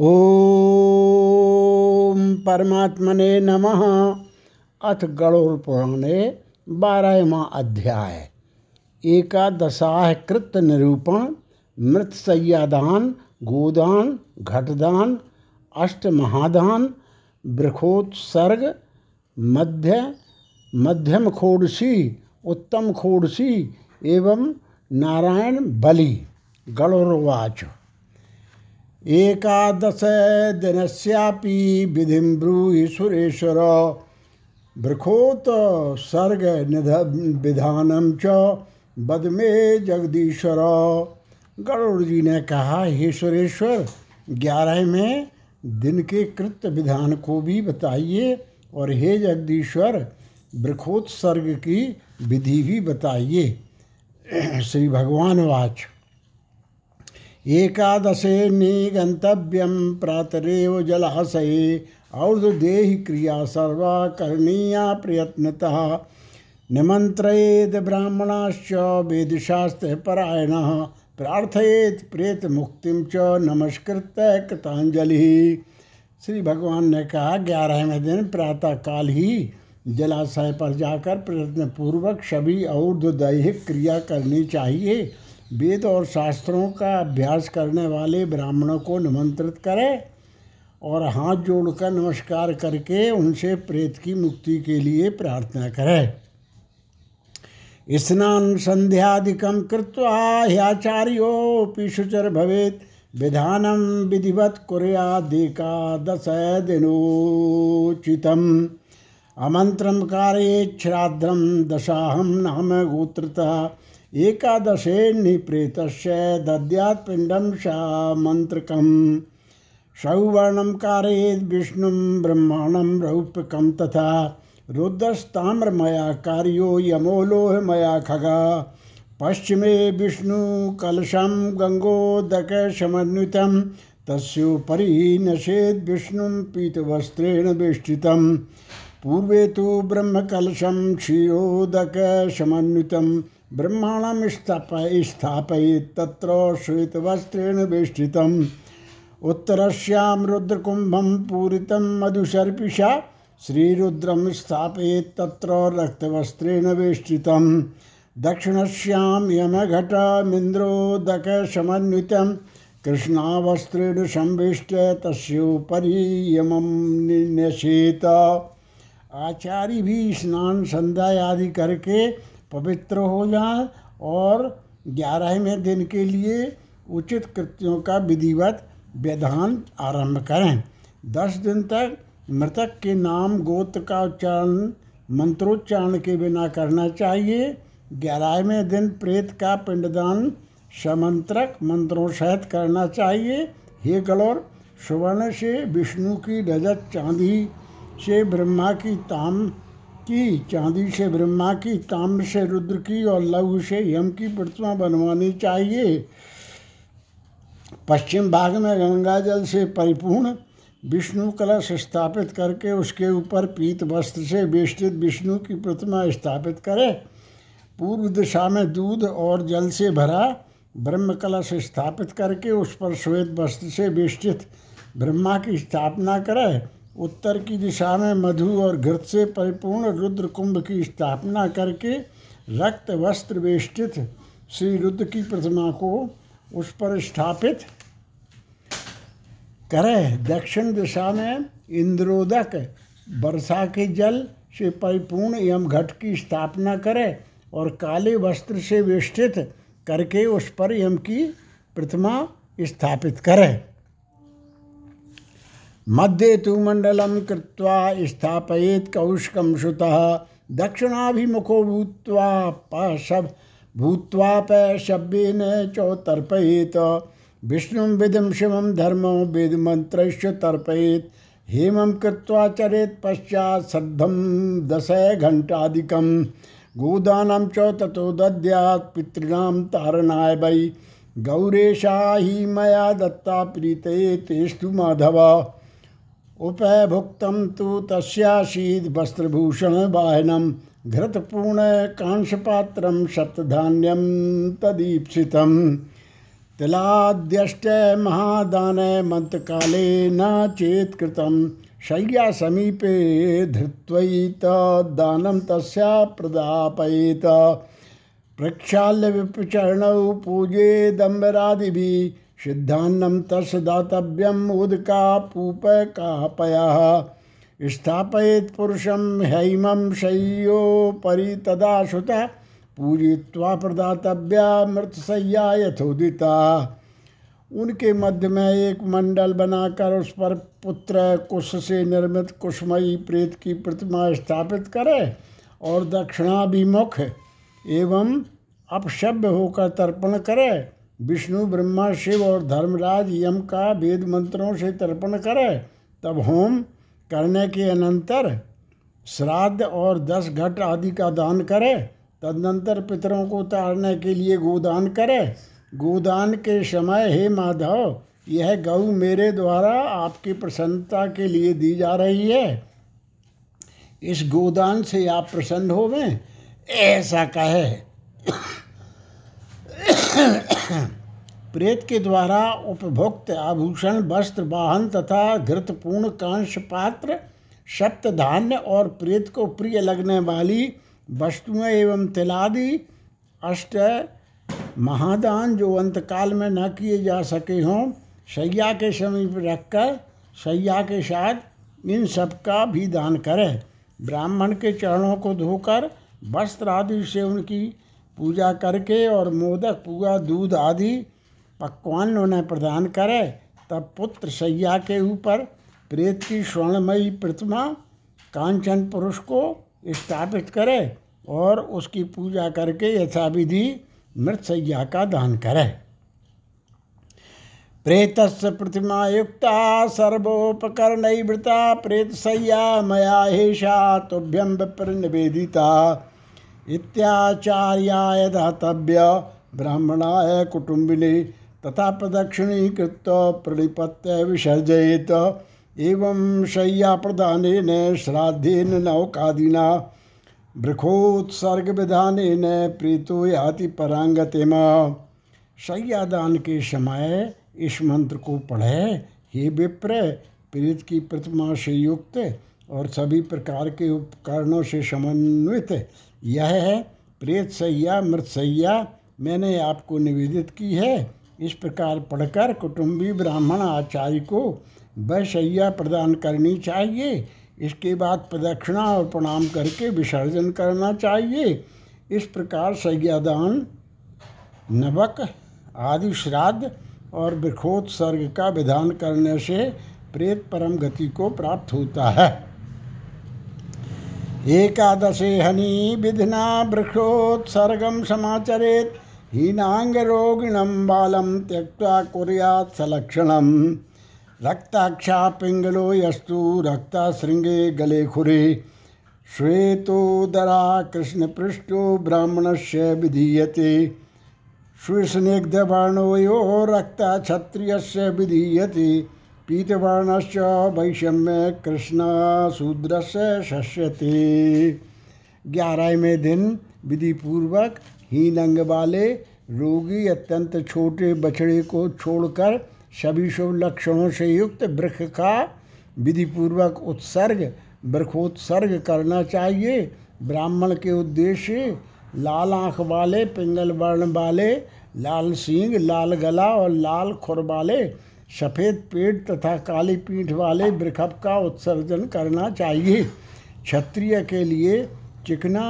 ओम परमात्मने नमः। अथ गरुड़पुराणे 12वां अध्याय एकादशाह कृत निरूपण मृतशय्यादान गोदान घटदान अष्टमहादान वृक्षोत्सर्ग मध्यम खोड़सी उत्तम खोड़सी एवं नारायण बलि। गरुड़वाच एकादश दिनस्यापि विधिं ब्रूहि सुरेश्वर वृक्षोत सर्ग विधानं च बद में जगदीश्वर। गरुड़ जी ने कहा, हे सुरेश्वर, 11वें दिन के कृत्य विधान को भी बताइए और हे जगदीश्वर, वृक्षोत्सर्ग की विधि भी बताइए। श्री भगवान वाच एकादशे निगंतव्यम प्रातरेव जलाशये और्धदेहि क्रिया सर्वा करणीया प्रयत्नतः। निमंत्रेद ब्राह्मणाश्च वेदशास्त्र परायणः प्रार्थयेत प्रेत मुक्तिम च नमस्कृत कृतांजलि। श्री भगवान ने कहा, 11वें दिन प्रातः काल ही जलाशय पर जाकर प्रयत्नपूर्वक सभी और्ध दैहिक क्रिया करनी चाहिए। वेद और शास्त्रों का अभ्यास करने वाले ब्राह्मणों को निमंत्रित करें और हाथ जोड़कर नमस्कार करके उनसे प्रेत की मुक्ति के लिए प्रार्थना करें। स्नान संध्यादिकम कृत्वा ह्याचार्योऽपि शुचर भवेत् विधानं विधिवत कुर्याद् एकादश दिनोचितम्। आमंत्रम कार्ये श्राद्धं दशाहं नाम गोत्रतः एकादशे निप्रेतस्य दद्यात् पिंडं शामन्त्रकं। सौवर्णं कारयेत् विष्णुं ब्रह्माणं रौप्यकं तथा रुद्रस्ताम्रमया कार्यो यमो लोहमया खगः। पश्चिमे विष्णुकलशं गंगोदकसमन्वितं तस्योपरि नशेत् विष्णुं पीतवस्त्रेण वेष्टितम्। पूर्वे तो ब्रह्मकलशं क्षीरोदकसमन्वितं ब्रह्माणं स्थापयेत् तत्र श्वेतवस्त्रेण वेष्टितम्। उत्तरस्यां रुद्रकुम्भं पूरितं मधुसर्पिषा श्रीरुद्रं स्थापयेत् तत्र रक्तवस्त्रेण वेष्टितम्। दक्षिणस्यां यमघटमिन्द्रोदकसमन्वितं कृष्णावस्त्रेण संवेष्ट्य तस्योपरि यमं न्यसेत्। आचार्य भी स्नान संध्या आदि करके पवित्र हो जाए और 11वें दिन के लिए उचित कृत्यों का विधिवत विधान आरंभ करें। 10 दिन तक मृतक के नाम गोत्र का उच्चारण मंत्रोच्चारण के बिना करना चाहिए। 11वें दिन प्रेत का पिंडदान समंत्रक मंत्रों सहित करना चाहिए। हे गलौर, सुवर्ण से विष्णु की रजत, चांदी से ब्रह्मा की, ताम्र से रुद्र की और लघु से यम की प्रतिमा बनवानी चाहिए। पश्चिम भाग में गंगा जल से परिपूर्ण विष्णु कलश स्थापित करके उसके ऊपर पीत वस्त्र से वेष्टित विष्णु की प्रतिमा स्थापित करें। पूर्व दिशा में दूध और जल से भरा ब्रह्म कलश स्थापित करके उस पर श्वेत वस्त्र से वेष्टित ब्रह्मा की स्थापना करें। उत्तर की दिशा में मधु और घृत से परिपूर्ण रुद्र कुंभ की स्थापना करके रक्त वस्त्र वेष्टित श्री रुद्र की प्रतिमा को उस पर स्थापित करें। दक्षिण दिशा में इंद्रोदक वर्षा के जल से परिपूर्ण यमघट की स्थापना करें और काले वस्त्र से वेष्टित करके उस पर यम की प्रतिमा स्थापित करें। मध्य तो मंडलम कृत्वा स्थापयेत् कौशिकं सुतः दक्षिणाभिमुखो भूत्वा शब्देन च तर्पयेत् विष्णुं विधिं शिवं धर्मो वेदमन्त्रैश्च तर्पयेत् हेमं कृत्वा चरेत् पश्चात् श्राद्धं 10 घण्टादिकं गोदानं च ततो दद्यात् पितॄणां तारणाय वै गौरेशा हि मया दत्ता प्रीतये तेस्तु माधव। उपभुक्तं तु तस्यासीद् वस्त्रभूषण वाहनं घृतपूर्ण कांसपात्रं शतधान्यं तदीप्सितं। तिलाद्यष्टे महादाने मंतकाले न चेत्कृतं शय्या समीपे धृत्वैत दानं तस्य प्रदापयेत प्रक्षाल्य विपचरणौ पूजेदम्बरादिभिः सिद्धान्नं तस्य दातव्यम् उदकापूपकापयः स्थापयेत् पुरुषं हैमं शय्योपरि तदा सुतः पूजित्वा प्रदातव्या मृतशय्या यथोदिता। उनके मध्य में एक मंडल बनाकर उस पर पुत्र कुश से निर्मित कुशमयी प्रेत की प्रतिमा स्थापित करे और दक्षिणाभिमुख एवं अपशब्द होकर तर्पण करे। विष्णु ब्रह्मा शिव और धर्मराज यम का वेद मंत्रों से तर्पण करे। तब होम करने के अनंतर श्राद्ध और 10 घट आदि का दान करे। तदनंतर पितरों को तारने के लिए गोदान करे। गोदान के समय हे माधव, यह गौ मेरे द्वारा आपकी प्रसन्नता के लिए दी जा रही है, इस गोदान से आप प्रसन्न होवें, ऐसा कहे। प्रेत के द्वारा उपभोक्त आभूषण, वस्त्र, वाहन तथा घृतपूर्ण कांस्य पात्र, सप्त धान्य और प्रेत को प्रिय लगने वाली वस्तुएं एवं तिलादि अष्ट महादान जो अंतकाल में न किए जा सके हों, शय्या के समीप रखकर शय्या के साथ इन सब का भी दान करें। ब्राह्मण के चरणों को धोकर वस्त्र आदि से उनकी पूजा करके और मोदक, पूआ, दूध आदि पकवान उन्हें प्रदान करें। तब पुत्र शय्या के ऊपर प्रेत की स्वर्णमयी प्रतिमा कांचन पुरुष को स्थापित करे और उसकी पूजा करके यथाविधि मृतशय्या का दान करे। प्रेतस्य प्रतिमा युक्ता सर्वोपकरणैर्वृता प्रेतशय्या मया एषा तुभ्यं विप्रनिवेदिता इत्याचार्याय दातव्य ब्राह्मणाय कुटुम्बिने तथा प्रदक्षिणी कृत्वा प्रणिपत्य विसर्जयेत एवं शय्या प्रदानेन श्राद्धेन नौकादिना वृखोत्सर्ग विधानेन प्रीतो याति परांगतिम। शय्यादान के समय इस मंत्र को पढ़े। हे विप्र, प्रीत की प्रतिमा से युक्त और सभी प्रकार के उपकरणों से समन्वित यह प्रेत शय्या मृत शय्या मैंने आपको निवेदित की है। इस प्रकार पढ़कर कुटुंबी ब्राह्मण आचार्य को वह शय्या प्रदान करनी चाहिए। इसके बाद प्रदक्षिणा और प्रणाम करके विसर्जन करना चाहिए। इस प्रकार शय्यादान, नवक आदि श्राद्ध और वृक्षोत्सर्ग का विधान करने से प्रेत परम गति को प्राप्त होता है। एकादशे हनी विधिना वृक्षोत्सर्गम समाचरेत हीनांग रोगिणम बालम त्यक्त्वा कुर्यात् सलक्षणम रक्ताक्षा पिंगलो यस्तु रक्ता श्रृंगे गले खुरे श्वेतोदरा कृष्णपृष्ठो ब्राह्मणस्य विधीयते श्वेतस्निग्धवर्णो यो रक्ता क्षत्रियस्य विधीयते पीतवर्णस्य वैषम्य कृष्णशूद्रस्य शस्यते। 11वें दिन विधिपूर्वक हीन अंग वाले रोगी अत्यंत छोटे बछड़े को छोड़कर सभी शुभ लक्षणों से युक्त वृक्ष का विधिपूर्वक उत्सर्ग वृक्षोत्सर्ग करना चाहिए। ब्राह्मण के उद्देश्य लाल आँख वाले, पिंगल वर्ण वाले, लाल सींग, लाल गला और लाल खुर वाले, सफ़ेद पेट तथा काली पीठ वाले वृक्षभ का उत्सर्जन करना चाहिए। क्षत्रिय के लिए चिकना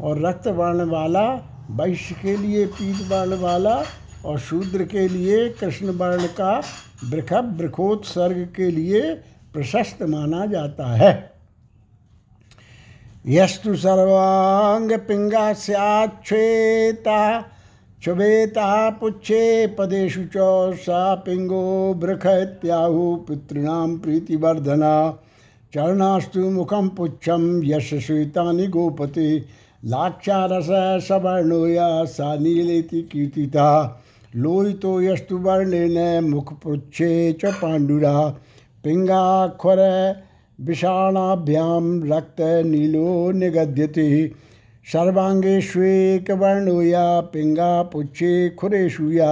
और रक्त वर्ण वाला, वैश्य के लिए पीत वर्ण वाला और शूद्र के लिए कृष्ण वर्ण का वृक्षभ वृक्षोत्सर्ग के लिए प्रशस्त माना जाता है। यस्तु सर्वांग पिंगा स्याच्छ्वेता श्वेता पुच्छे पदेशु चौ सा पिंगो वृक्षत्याहु पितृणाम प्रीतिवर्धना चरणास्तु मुखम पुच्छम यशस्वितानि गोपति लाक्षारस सवर्णोया सा नीलेति कीर्तिता लोहितो यस्तु वर्णेन मुखपुच्छे च पाण्डुरा पिङ्गाखर विषाणाभ्यां रक्त नीलो निगद्यते सर्वाङ्गेष्वेकवर्णोया पिङ्गापुच्छे खुरेषु या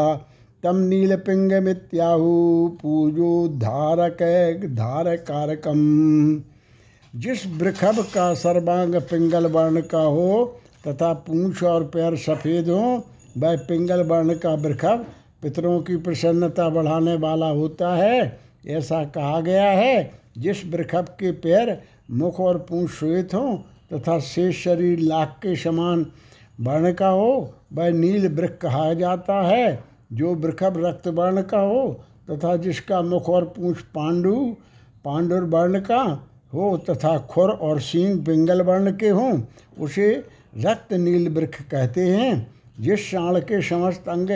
तम नीलपिंग मित्याहु पूजोद्धारक धारकारकम। जिस वृखभ का सर्वांग पिंगल वर्ण का हो तथा पूँछ और पैर सफ़ेद हो वह पिंगल वर्ण का वृखभ पितरों की प्रसन्नता बढ़ाने वाला होता है, ऐसा कहा गया है। जिस वृखभ के पैर मुख और पूँछ श्वेत हों तथा शेष शरीर लाख के समान वर्ण का हो वह नील वृक्ष कहा जाता है। जो वृखभ रक्त वर्ण का हो तथा जिसका मुख और पूँछ पांडुर वर्ण का हो तथा खुर और सींग पिंगल वर्ण के हों उसे रक्त नील वृक्ष कहते हैं। जिस साँड़ के समस्त अंग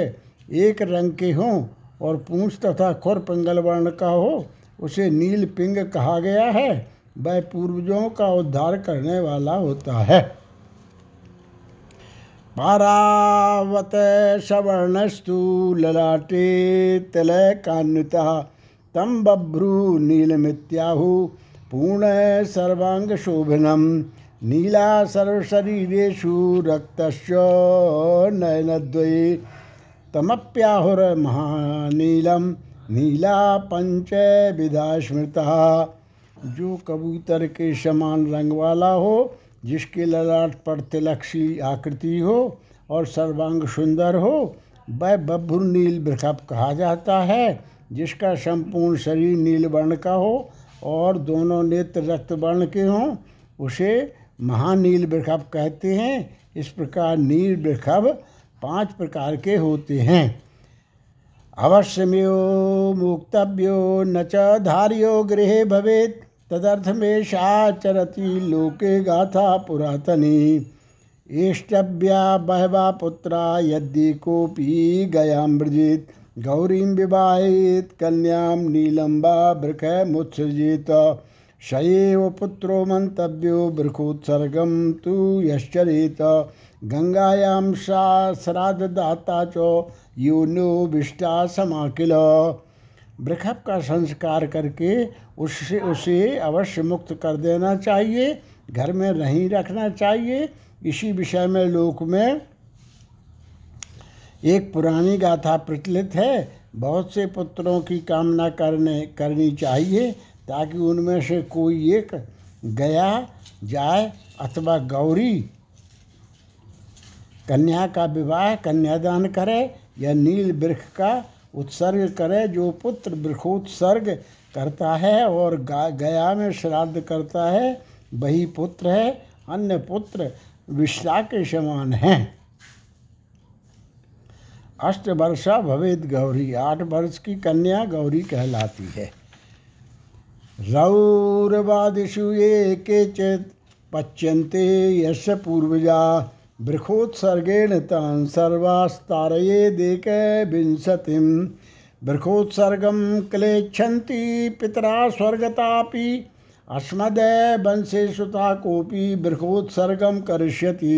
एक रंग के हों और पूँछ तथा खुर पिंगल वर्ण का हो उसे नील पिंग कहा गया है, वह पूर्वजों का उद्धार करने वाला होता है। पारावत सवर्णस्तु ललाटे तिलकान्विता तम बभ्रू नीलमित्याहु पूर्ण सर्वांग शोभनम नीला सर्वशरीरेषु रक्तस्य नयनद्वये तमप्याहुर महानीलम नीला पंच विधा स्मृता। जो कबूतर के समान रंग वाला हो, जिसके ललाट पर तिलक्षी आकृति हो और सर्वांग सुंदर हो वह बभ्रू नील वृषभ कहा जाता है। जिसका संपूर्ण शरीर नील वर्ण का हो और दोनों नेत्र रक्त वर्ण के हों उसे महानील वृषभ कहते हैं। इस प्रकार नील वृषभ 5 प्रकार के होते हैं। अवश्यमेव मोक्तव्यो न च धार्यो गृहे भवेत् तदर्थमे शाचरति लोके गाथा पुरातनी एष्टव्या बहवा पुत्रा यदि कोपी गयां ब्रजित गौरीं विवाहित कन्यां नीलम्बा वृख मुत्सृजित शयेव पुत्रो मंतव्यो वृखोत्सर्गम तु यश्चरित गंगायां सा श्राद्धदाता चो योनो विष्टा समाकिल। वृषभ का संस्कार करके उसे अवश्य मुक्त कर देना चाहिए, घर में नहीं रखना चाहिए। इसी विषय में लोक में एक पुरानी गाथा प्रचलित है। बहुत से पुत्रों की कामना करनी चाहिए ताकि उनमें से कोई एक गया जाए अथवा गौरी कन्या का विवाह कन्यादान करे या नील वृक्ष का उत्सर्ग करे। जो पुत्र वृक्षोत्सर्ग करता है और गया में श्राद्ध करता है वही पुत्र है, अन्य पुत्र विष्टा के समान हैं। 8 वर्षा भवेद गौरी, 8 वर्ष की कन्या गौरी कहलाती है। रौरवादिषु ये केचित् पच्यन्ते यस्य पूर्वजा वृक्षोत्सर्गेण तान् सर्वास्तारये देक विंशतिम वृक्षोत्सर्गम क्लेच्छन्ति पितरा स्वर्गतापि अस्मदय वंशे सुता कोपी वृक्षोत्सर्गम करिष्यति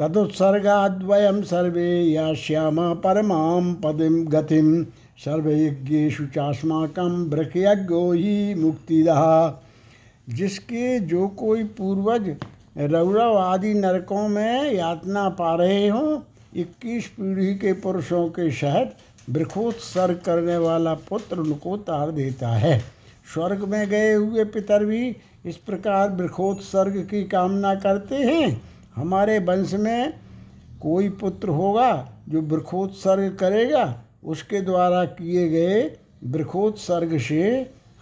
तदुत्सर्गाद्वयं सर्वे यास्याम परमां पदिं गतिं सर्वयज्ञेषु चास्माकं वृक्षयज्ञो हि मुक्तिदः। जिसके जो कोई पूर्वज रौरव आदि नरकों में यातना पा रहे हों 21 पीढ़ी के पुरुषों के शहद वृक्षोत्सर्ग करने वाला पुत्र उनको तार देता है। स्वर्ग में गए हुए पितर भी इस प्रकार वृक्षोत्सर्ग की कामना करते हैं। हमारे वंश में कोई पुत्र होगा जो वृक्षोत्सर्ग करेगा, उसके द्वारा किए गए वृक्षोत्सर्ग से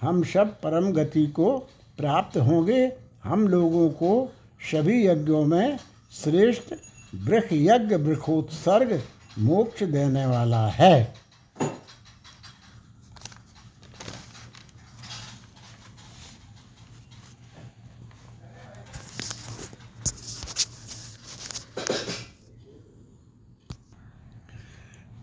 हम सब परम गति को प्राप्त होंगे। हम लोगों को सभी यज्ञों में श्रेष्ठ वृक्ष यज्ञ वृक्षोत्सर्ग मोक्ष देने वाला है।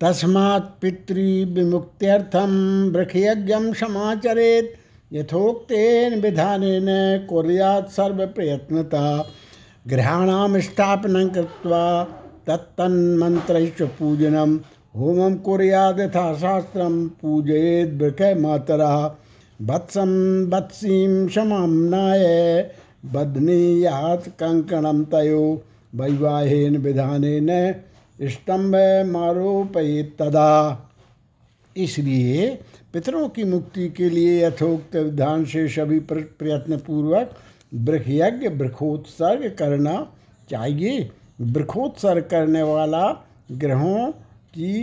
तस्मात् पितृविमुक्त्यर्थं वृक्षयज्ञं समाचरेत् यथोक्तेन विधानेन कुर्यात् सर्वप्रयत्नता गृहाणां स्थापनं कृत्वा तत्तन्मन्त्रैश्च पूजनं होमं कुर्यात् यथाशास्त्रं पूजयेत् वृक्षमातरः वत्सं वत्सीं समाम्नाय बध्नीयात् कङ्कणं तयोः वैवाहेन विधानेन स्तंभ मारोपयेत् तदा। इसलिए पितरों की मुक्ति के लिए यथोक्त विधान से सभी प्रयत्नपूर्वक वृक्षयज्ञ वृक्षोत्सर्ग करना चाहिए। वृक्षोत्सर्ग करने वाला ग्रहों की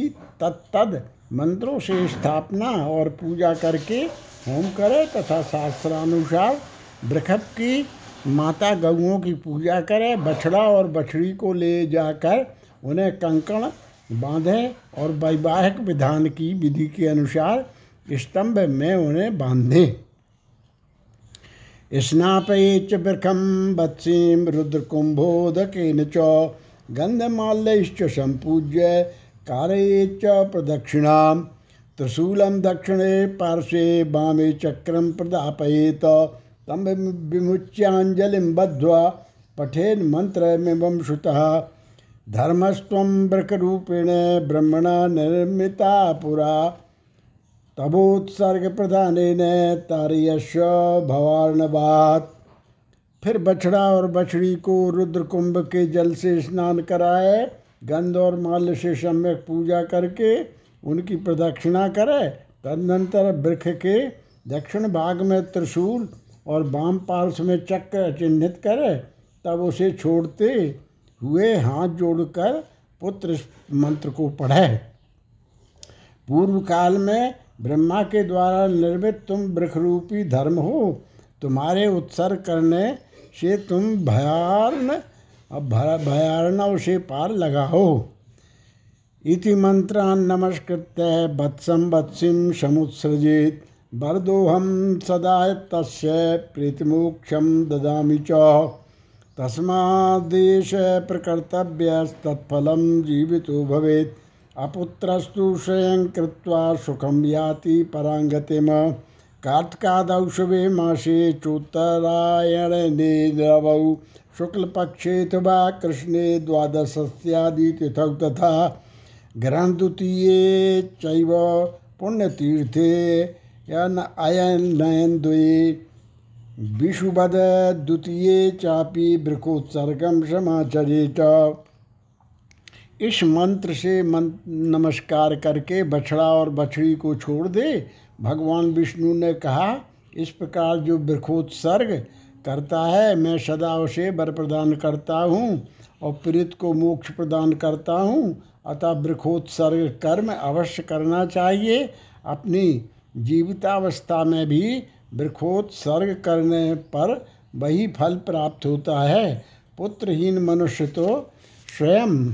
तत्तद मंत्रों से स्थापना और पूजा करके होम करे तथा शास्त्रानुसार वृक्षभ की माता गऊओं की पूजा करे। बछड़ा और बछड़ी को ले जाकर उन्हें कंकण बांधें और वैवाहिक विधान की विधि के अनुसार स्तंभ में उन्हें बांधें। स्नापयेच वृखम वत्सीम रुद्रकुंभोदकेन च गंधमाल्यैश्च संपूज्य कारयेच प्रदक्षिणां। त्रिशूलं दक्षिणे पार्श्वे वामे चक्रं प्रदापयेत। तं विमुच्याञ्जलिं बद्ध्वा पठेन् मन्त्रमिमं श्रुतः। धर्मस्त्वं वृकरूपेण ब्रह्मणा निर्मिता पुरा तबोत्सर्गप्रधानेन तारयस्य भवार्णवात्। फिर बछड़ा और बछड़ी को रुद्रकुंभ के जल से स्नान कराए, गंध और माल्य से सम्यक पूजा करके उनकी प्रदक्षिणा करे। तदनंतर वृक्ष के दक्षिण भाग में त्रिशूल और वाम पार्श्व में चक्र चिन्हित करे। तब उसे छोड़ते हुए हाथ जोड़कर पुत्र मंत्र को पढ़े। पूर्व काल में ब्रह्मा के द्वारा निर्मित तुम वृक्षरूपी धर्म हो, तुम्हारे उत्सर्ग करने से तुम भयानकों से पार लगाओ। इति मंत्रान् नमस्कृत्य वत्सं वत्सिं समुत्सृजेत्। वरदोहम सदा तस्य प्रीतिमोक्षं ददामि च। तस्मादेश प्रकर्तव्यस्तत्फलं जीवितो भवेत्। अपुत्रस्तु श्रेयं कृत्वा सुखं याति परांगतिम। कार्तिकादौषवे मासे चोत्तरायणे द्रवौ शुक्लपक्षे अथवा कृष्णे द्वादशस्यादि तिथौ तथा ग्रहण द्वितीये चैव पुण्यतीर्थे अयनद्वये विशुवद द्वितीय चापी वृकोत्सर्गम समाचरित। इस मंत्र से नमस्कार करके बछड़ा और बछड़ी को छोड़ दे। भगवान विष्णु ने कहा, इस प्रकार जो वृकोत्सर्ग करता है मैं सदा उसे वर प्रदान करता हूँ और प्रीत को मोक्ष प्रदान करता हूँ। अतः वृकोत्सर्ग कर्म अवश्य करना चाहिए। अपनी जीवितावस्था में भी वृक्षोत्सर्ग करने पर वही फल प्राप्त होता है। पुत्रहीन मनुष्य तो स्वयं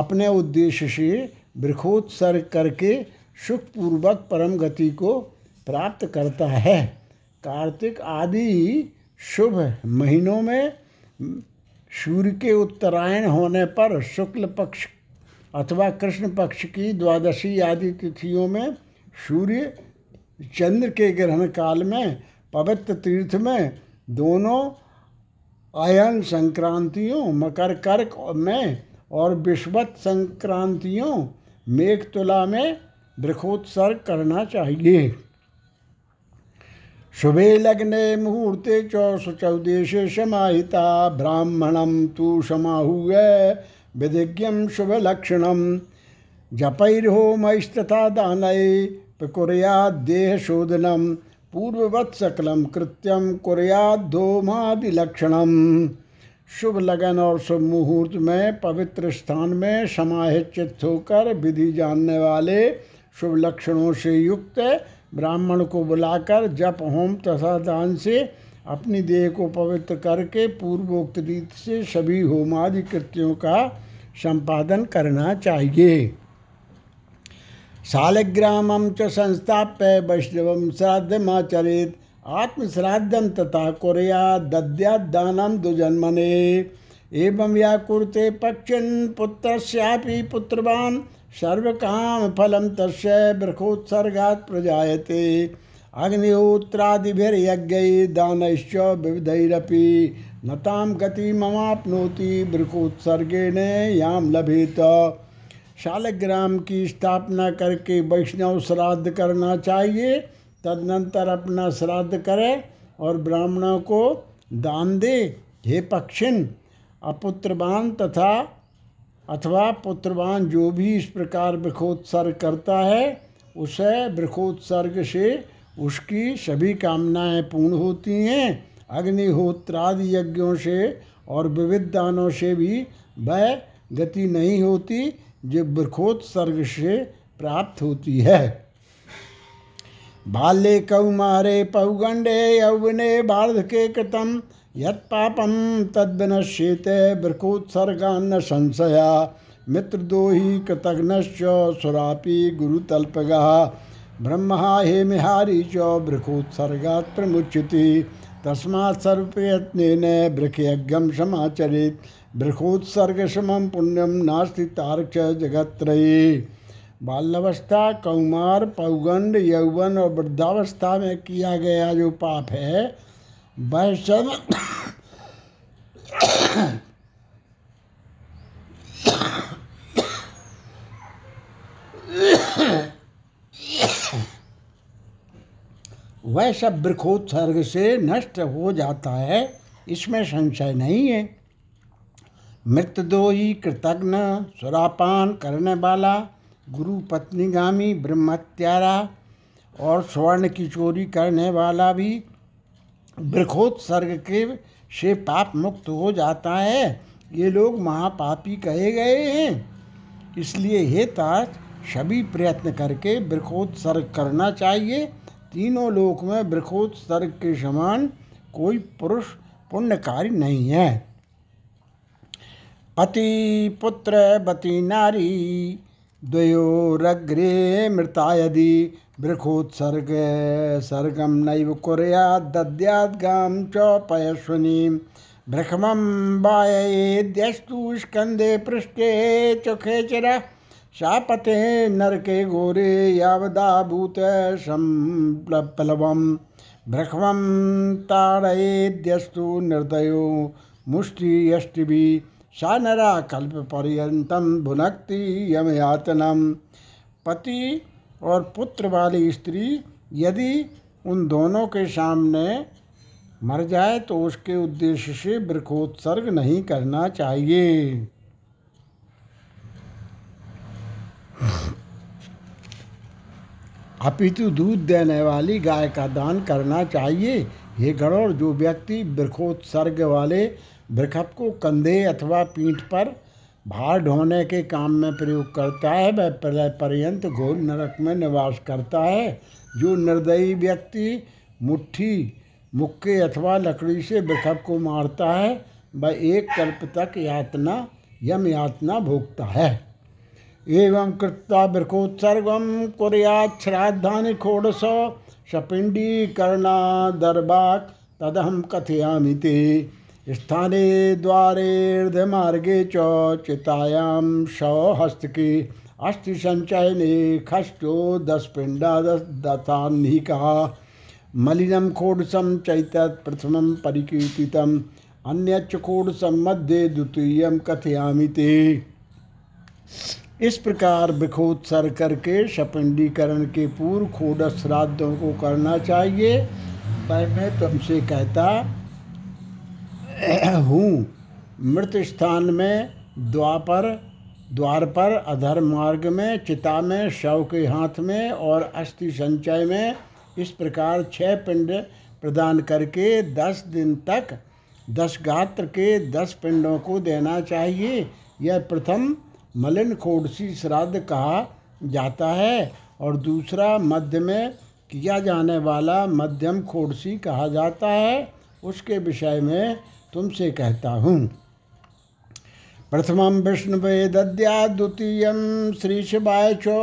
अपने उद्देश्य से वृक्षोत्सर्ग करके सुखपूर्वक परम गति को प्राप्त करता है। कार्तिक आदि शुभ महीनों में सूर्य के उत्तरायण होने पर शुक्ल पक्ष अथवा कृष्ण पक्ष की द्वादशी आदि तिथियों में सूर्य चंद्र के ग्रहण काल में पवित्र तीर्थ में दोनों आयन संक्रांतियों मकर कर्क में और विषुवत संक्रांतियों मेघतुला में वृक्षोत्सर्ग करना चाहिए। शुभे लग्ने मुहूर्ते चौसौ देशे समाहिता ब्राह्मणम तु समाहूय विधिज्ञम शुभ लक्षणम। जपैर्होमैस्तथा दानै प्रकुर्याद् देहशोधनम पूर्ववत् सकलम कृत्यम कुर्याद् धूमादिलक्षणम। शुभ लगन और शुभ मुहूर्त में पवित्र स्थान में समाहित चित्त होकर विधि जानने वाले शुभ लक्षणों से युक्त ब्राह्मण को बुलाकर जप होम तथा दान से अपनी देह को पवित्र करके पूर्वोक्त रीति से सभी होमादि कृत्यों का संपादन करना चाहिए। शालग्रामं च संस्थाप्य वैष्णवं श्राद्धमाचरेत्। आत्मश्राद्धं तथा कुर्यात् दद्याद्दानं द्विजन्मने। एवं व्याकुर्ते पक्षन् पुत्रस्यापि पुत्रवान् सर्वकामफलं तस्य वृक्षोत्सर्गात् प्रजायते। अग्निहोत्रादिभिर्यज्ञैः दानैश्च विविधैरपि नतां गतिमवाप्नोति वृक्षोत्सर्गेण यां लभेत। शालग्राम की स्थापना करके वैष्णव श्राद्ध करना चाहिए। तदनंतर अपना श्राद्ध करें और ब्राह्मणों को दान दे। हे पक्षिण, अपुत्रवान तथा अथवा पुत्रवान जो भी इस प्रकार वृक्षोत्सर्ग करता है उसे वृक्षोत्सर्ग से उसकी सभी कामनाएं पूर्ण होती हैं। अग्निहोत्रादि यज्ञों से और विविध दानों से भी वह गति नहीं होती जो वृक्षोत्सर्ग से प्राप्त होती है। बाल्ये कौमारे पौगंडे यौवने वार्धक्ये कृतम यत् पापम तद्विनश्येत वृक्षोत्सर्गान्न संशया मित्रद्रोही कृतघ्नश्च सुरापि गुरुतल्पगः ब्रह्मा हेमिहारी च वृक्षोत्सर्गात् प्रमुच्यते तस्मात् सर्वप्रयत्नेन वृक्षयज्ञं समाचरेत् वृक्षोत्सर्गसमं पुण्यं नास्ति तारक जगत्त्रये। बाल्यावस्था, कौमार, पौगंड, यौवन और वृद्धावस्था में किया गया जो पाप है वह सब वृक्षोत्सर्ग से नष्ट हो जाता है, इसमें संशय नहीं है। मृतदोही, कृतघ्न, सुरापान करने वाला, गुरु पत्नीगामी, ब्रह्मत्यारा और स्वर्ण की चोरी करने वाला भी वृक्षोत्सर्ग के से पाप मुक्त हो जाता है। ये लोग महापापी कहे गए हैं। इसलिए हे तात, सभी प्रयत्न करके वृक्षोत्सर्ग करना चाहिए। तीनों लोक में वृक्षोत्सर्ग के समान कोई पुरुष पुण्यकारी नहीं है। पति पुत्र बती नारी द्वयोरग्रे मृता यदि वृक्षोत्सर्ग सर्गम नैव कुर्यात् दद्याद्गां च पयस्विनीं वृक्षमं वाययेद्यस्तु स्कंदे पृष्ठे च खेचरः शापते नरके घोरे यावदाभूत संप्लवं वृक्षमं ताडयेद्यस्तु निर्दयो मुष्टियष्टिभिः सा नरा कल्पपर्यन्तं भुनक्ति यमयातनम। पति और पुत्र वाली स्त्री यदि उन दोनों के सामने मर जाए तो उसके उद्देश्य से वृक्षोत्सर्ग नहीं करना चाहिए। अपितु दूध देने वाली गाय का दान करना चाहिए। ये गणोर, जो व्यक्ति वृक्षोत्सर्ग वाले वृक्षप को कंधे अथवा पीठ पर भार ढोने के काम में प्रयोग करता है वह प्रलय पर्यंत घोर नरक में निवास करता है। जो निर्दयी व्यक्ति मुट्ठी, मुक्के अथवा लकड़ी से वृक्षप को मारता है वह एक कल्प तक यम यातना भोगता है। एवं कृत्वा वृक्षोत्सर्गम कुर्यात् श्राद्धानि षोडश शपिंडी कर्णा दर्भाक् तदहम कथयामि ते स्थाने द्वारे मार्गे च चितायां शवहस्त की अस्थि संचयने खष्टो दस पिंडा दतान्ही कहा मलिनम खोडसम चैतत् प्रथमं परिकीर्तितम् अन्यच्च खोडसम मध्ये द्वितीयं कथयामि ते। इस प्रकार वृक्षोत्सर्ग करके शपिंडीकरण के पूर्व खोडस श्राद्धों को करना चाहिए। मैं तुमसे कहता हूँ, मृत स्थान में द्वार पर अधर मार्ग में, चिता में, शव के हाथ में और अस्थि संचय में इस प्रकार 6 पिंड प्रदान करके 10 दिन तक 10 गात्र के 10 पिंडों को देना चाहिए। यह प्रथम मलिन खोडसी श्राद्ध कहा जाता है और दूसरा मध्य में किया जाने वाला मध्यम खोडसी कहा जाता है। उसके विषय में तुमसे कहता हूँ। प्रथमं विष्णुवे दद्या द्वितीयं श्री शिवाय चो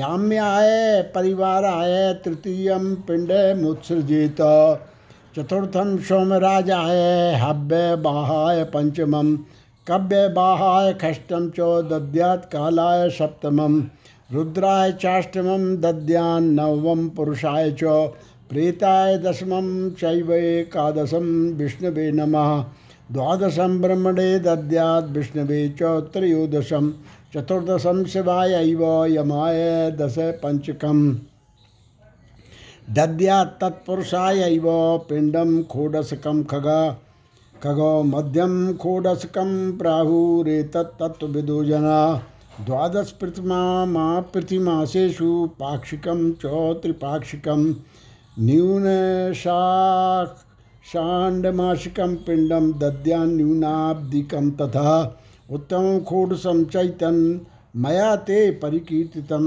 याम्याय परिवाराय तृतीयं पिंड मुत्सृजेत चतुर्थं सोमराजाय हव्य बाहाय पंचमं कव्य बाहाय खष्टम चो दद्यात् कालाय सप्तमं रुद्राय चाष्टमं दद्यान् नवमं पुरुषाय चो प्रेताय दशमं शैव एकादशं विष्णवे नमः द्वादशं ब्रह्मणे दद्यात् विष्णवे च त्रयोदशं चतुर्दशं शिवायैव यमाय दश पञ्चकं दद्यात् तत्पुरुषायैव पिण्डं खोडसकं खगा खगो मध्यम खोडस्कम प्राहुरे तत्तत्विदुजना द्वादश प्रतिमा मा प्रतिमासेषु पाक्षिकम चौत्रिपाक्षिकम न्यून शाण्डमासिकम पिंडम दद्या न्यूनाब्धिकम तथा उत्तम खोडसम चैतन मया ते परिकीर्तितम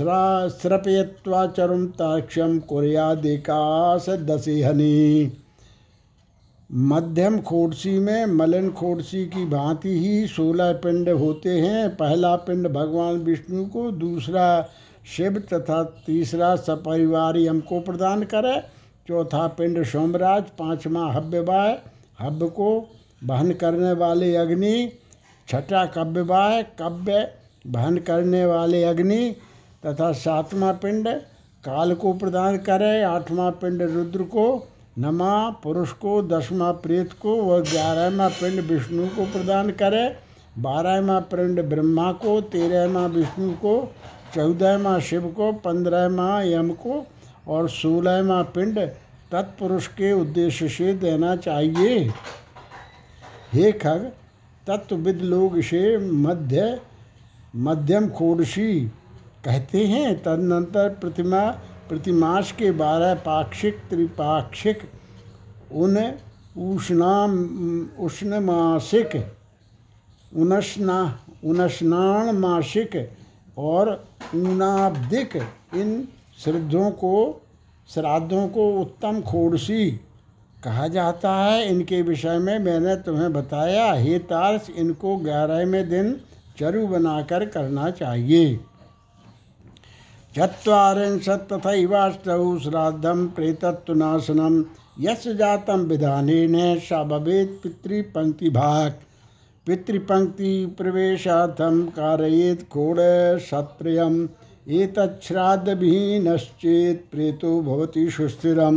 स्रपयत्वाचरम ताक्षम कुरयादेकास दसेहनी। मध्यम खोडसी में मलन खोडसी की भांति ही 16 पिंड होते हैं। पहला पिंड भगवान विष्णु को, दूसरा शिव तथा तीसरा सपरिवार यम को प्रदान करे। चौथा पिंड सोमराज, पांचवा हव्यवाह, हव्य को वहन करने वाले अग्नि। छठा कव्यवाह, कव्य वहन करने वाले अग्नि तथा सातवां पिंड काल को प्रदान करे। आठवां पिंड रुद्र को, नवा पुरुष को, दसवां प्रेत को व ग्यारहवां पिंड विष्णु को प्रदान करे। बारहवां पिंड ब्रह्मा को, तेरहवां विष्णु को, चौदहवां शिव को, पंद्रहवां यम को और सोलहवां पिंड तत्पुरुष के उद्देश्य से देना चाहिए। हे खग, तत्वविद लोग इसे मध्यम खोडसी कहते हैं। तदनंतर प्रतिमास के 12 पाक्षिक, त्रिपाक्षिक, उष्णमासिक, उनस्नानमासिक और ऊनाब्दिक इन श्राद्धों को उत्तम खोडसी कहा जाता है। इनके विषय में मैंने तुम्हें बताया। हे तार्स, इनको 11वें दिन चरु बनाकर करना चाहिए। चत्वारिंशत् तथैवाष्टौ श्राद्धं प्रेतत्वनाशनं यस्य जातं विधानेन स भवेत् पितृपंक्तिभाक्। पितृपंक्ति प्रवेशार्थं कारयेत् खोडसत्रयम्। एतच्छ्राद्धविहीनश्चेत् प्रेतो भवति सुस्थिरं।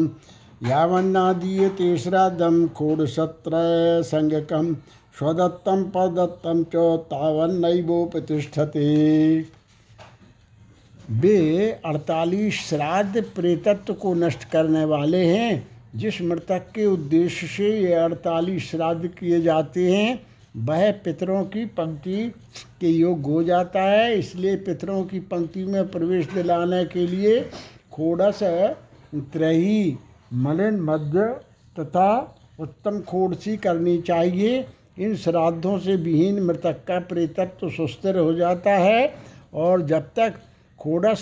यावन्नादीयते श्राद्धं खोडसत्रयसंज्ञकं स्वदत्तं परदत्तं च तावन्नैवोपतिष्ठते। वे 48 श्राद्ध प्रेतत्व को नष्ट करने वाले हैं। जिस मृतक के उद्देश्य से ये 48 श्राद्ध किए जाते हैं वह पितरों की पंक्ति के योग हो जाता है। इसलिए पितरों की पंक्ति में प्रवेश दिलाने के लिए खोडस, त्रयी, मलिन, मध्य तथा उत्तम खोडसी करनी चाहिए। इन श्राद्धों से विहीन मृतक का प्रेतत्व सुस्थिर हो जाता है और जब तक खोडस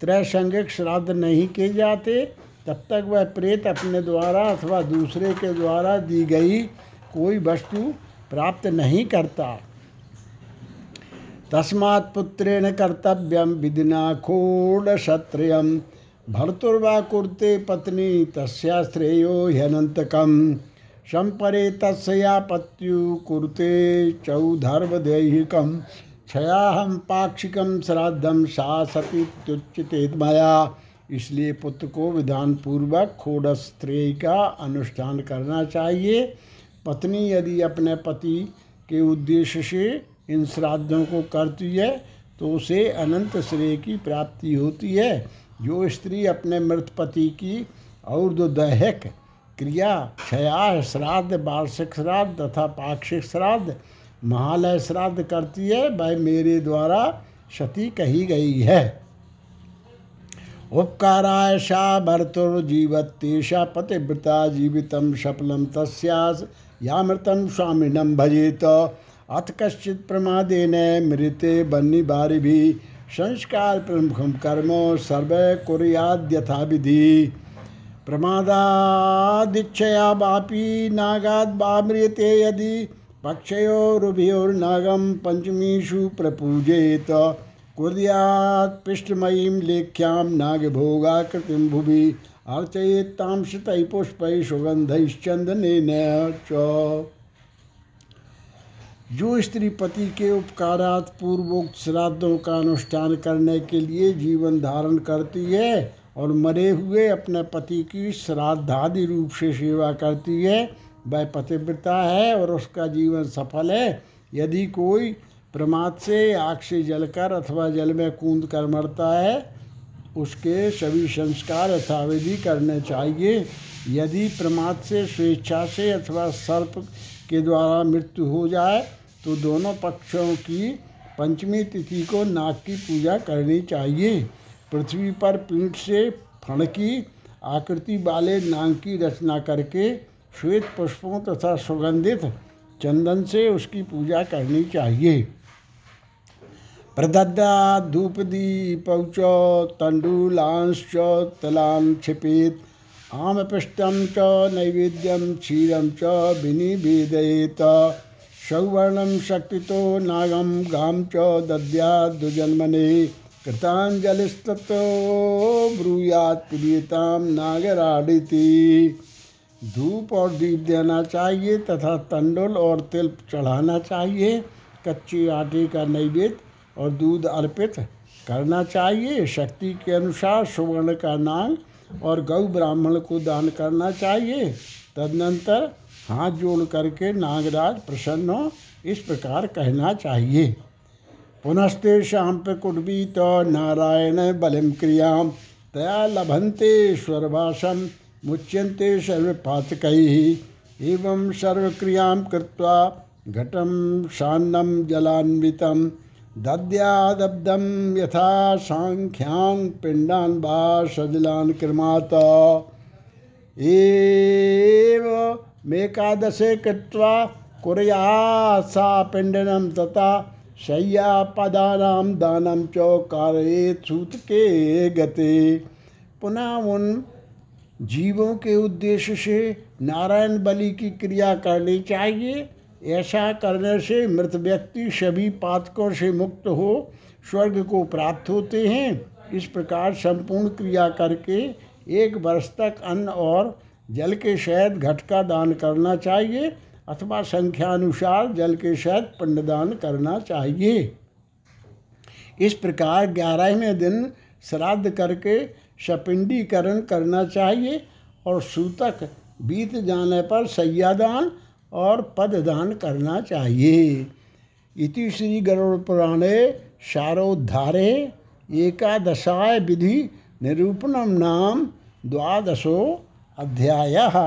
त्रैसंगिक श्राद्ध नहीं किए जाते तब तक वह प्रेत अपने द्वारा अथवा दूसरे के द्वारा दी गई कोई वस्तु प्राप्त नहीं करता। तस्मात् पुत्रेण कर्तव्यम विधिना खोडसत्रयम्। भर्तुर्वा कुर्ते पत्नी तस्या श्रेयो ह्यनन्तकम्। संपरे तस्या पत्यु कुर्ते चौधर्वदैहिकम्। क्षयाहम पाक्षिकम श्राद्धम सा सतीत्युच्यते मया। इसलिए पुत्र को विधान पूर्वक खोडस्त्रेय का अनुष्ठान करना चाहिए। पत्नी यदि अपने पति के उद्देश्य से इन श्राद्धों को करती है तो उसे अनंत श्रेय की प्राप्ति होती है। जो स्त्री अपने मृत पति की और्ध्वदैहिक क्रिया, क्षयाह श्राद्ध, वार्षिक श्राद्ध तथा पाक्षिक श्राद्ध, महालय श्राद्ध करती है वह मेरे द्वारा सती कही गई है। उपकाराय सा भर्तुर्जीवत्तेषा पतिव्रता जीवितं सफलं तस्यास यामृतं स्वामिनं भजेत। अथ कश्चित् प्रमादेन मृते बन्निवारिभिः संस्कार प्रमुखं कर्म सर्वे कुर्याद् यथा विधि। प्रमादादिच्छया वापि नागाद् वा म्रियते यदि पक्षयोरुभयोर्नागम पंचमीषु प्रपूजेत। कुर्यात् पिष्टमयीं लेख्यां नागभोगाकृतिं भुवि अर्चयेत् तां शतैः पुष्पैः सुगन्धैश्चन्दनेन च। जो स्त्री पति के उपकारात् पूर्वोक्त श्राद्धों का अनुष्ठान करने के लिए जीवन धारण करती है और मरे हुए अपने पति की श्राद्धादि रूप से सेवा करती है वह पतिव्रता है और उसका जीवन सफल है। यदि कोई प्रमाद से आग से जलकर अथवा जल में कूद कर मरता है उसके सभी संस्कार यथाविधि करने चाहिए। यदि प्रमाद से, स्वेच्छा से अथवा सर्प के द्वारा मृत्यु हो जाए तो दोनों पक्षों की पंचमी तिथि को नाग की पूजा करनी चाहिए। पृथ्वी पर पीठ से फणकी आकृति वाले नाग की रचना करके श्वेत पुष्पों तथा सुगंधित चंदन से उसकी पूजा करनी चाहिए। प्रदद्दा धूपदीपौच तंडूलांश्च तलां क्षिपेत आम पिष्टम च नैवेद्यम क्षीरम च विनिवेदयेत। सौवर्णम शक्तितो नागम गाम च दद्याद् द्विजन्मने कृतांजलिस्ततो ब्रूयात् प्रीताम नागराडिति। धूप और दीप देना चाहिए तथा तंडुल और तिल चढ़ाना चाहिए। कच्चे आटे का नैवेद्य और दूध अर्पित करना चाहिए। शक्ति के अनुसार सुवर्ण का नाग और गौ ब्राह्मण को दान करना चाहिए। तदनंतर हाथ जोड़ करके नागराज प्रसन्न हो इस प्रकार कहना चाहिए। पुनस्ते शाम पे कुटबी तो नारायण बलिम क्रियाम तया लभंते स्वर्भाषम मुच्यन्ते सर्वपातकैः। एवं सर्वक्रियां कृत्वा घटं शान्नं जलान्वितं दद्यादब्धं यथा सांख्यां पिण्डान् वा सजलान् क्रिमात। एव मेकादशे कृत्वा कुर्या सा पिण्डनं तथा शय्या पदानां दानं च कारयेत् सूतके गते। पुनः उन जीवों के उद्देश्य से नारायण बलि की क्रिया करनी चाहिए। ऐसा करने से मृत व्यक्ति सभी पातकों से मुक्त हो स्वर्ग को प्राप्त होते हैं। इस प्रकार संपूर्ण क्रिया करके एक वर्ष तक अन्न और जल के शहद घट का दान करना चाहिए अथवा संख्यानुसार जल के शहद पिंडदान करना चाहिए। इस प्रकार 11वें दिन श्राद्ध करके शपिंडीकरण करना चाहिए और सूतक बीत जाने पर सय्यादान और पददान करना चाहिए। इति श्री गरुड़पुराणे शारोद्धारे एकादशाय विधि निरूपणम नाम द्वादशो अध्यायः।